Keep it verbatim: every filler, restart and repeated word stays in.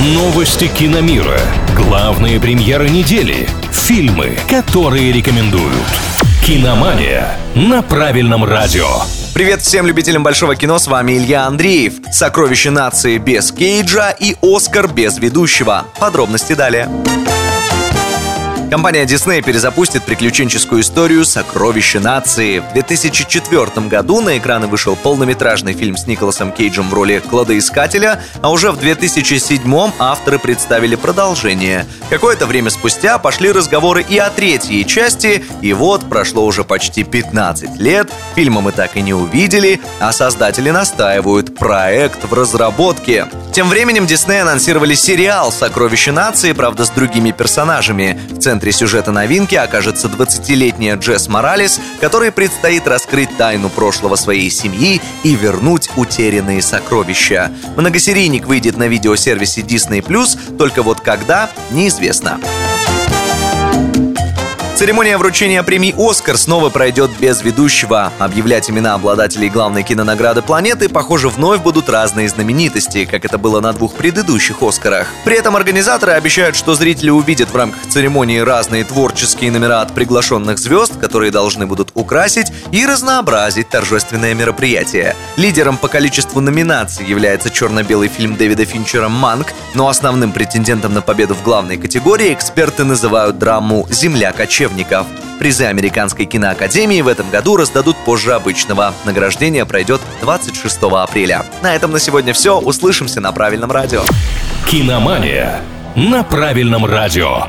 Новости киномира. Главные премьеры недели. Фильмы, которые рекомендуют. Киномания на правильном радио. Привет всем любителям большого кино, с вами Илья Андреев. «Сокровище нации» без Кейджа и «Оскар» без ведущего. Подробности далее. Компания Дисней перезапустит приключенческую историю «Сокровище нации». В две тысячи четвёртом году на экраны вышел полнометражный фильм с Николасом Кейджем в роли кладоискателя, а уже в две тысячи седьмом авторы представили продолжение. Какое-то время спустя пошли разговоры и о третьей части, и вот прошло уже почти пятнадцать лет, фильма мы так и не увидели, а создатели настаивают, проект в разработке. Тем временем Дисней анонсировали сериал «Сокровище нации», правда, с другими персонажами. В центре сюжета новинки окажется двадцатилетняя Джесс Моралес, которой предстоит раскрыть тайну прошлого своей семьи и вернуть утерянные сокровища. Многосерийник выйдет на видеосервисе Disney+, только вот когда – неизвестно. Церемония вручения премии «Оскар» снова пройдет без ведущего. Объявлять имена обладателей главной кинонаграды планеты, похоже, вновь будут разные знаменитости, как это было на двух предыдущих «Оскарах». При этом организаторы обещают, что зрители увидят в рамках церемонии разные творческие номера от приглашенных звезд, которые должны будут украсить и разнообразить торжественное мероприятие. Лидером по количеству номинаций является черно-белый фильм Дэвида Финчера «Манк», но основным претендентом на победу в главной категории эксперты называют драму «Земля кочевников». Призы Американской киноакадемии в этом году раздадут позже обычного. Награждение пройдет двадцать шестого апреля. На этом на сегодня все. Услышимся на правильном радио. Киномания на правильном радио.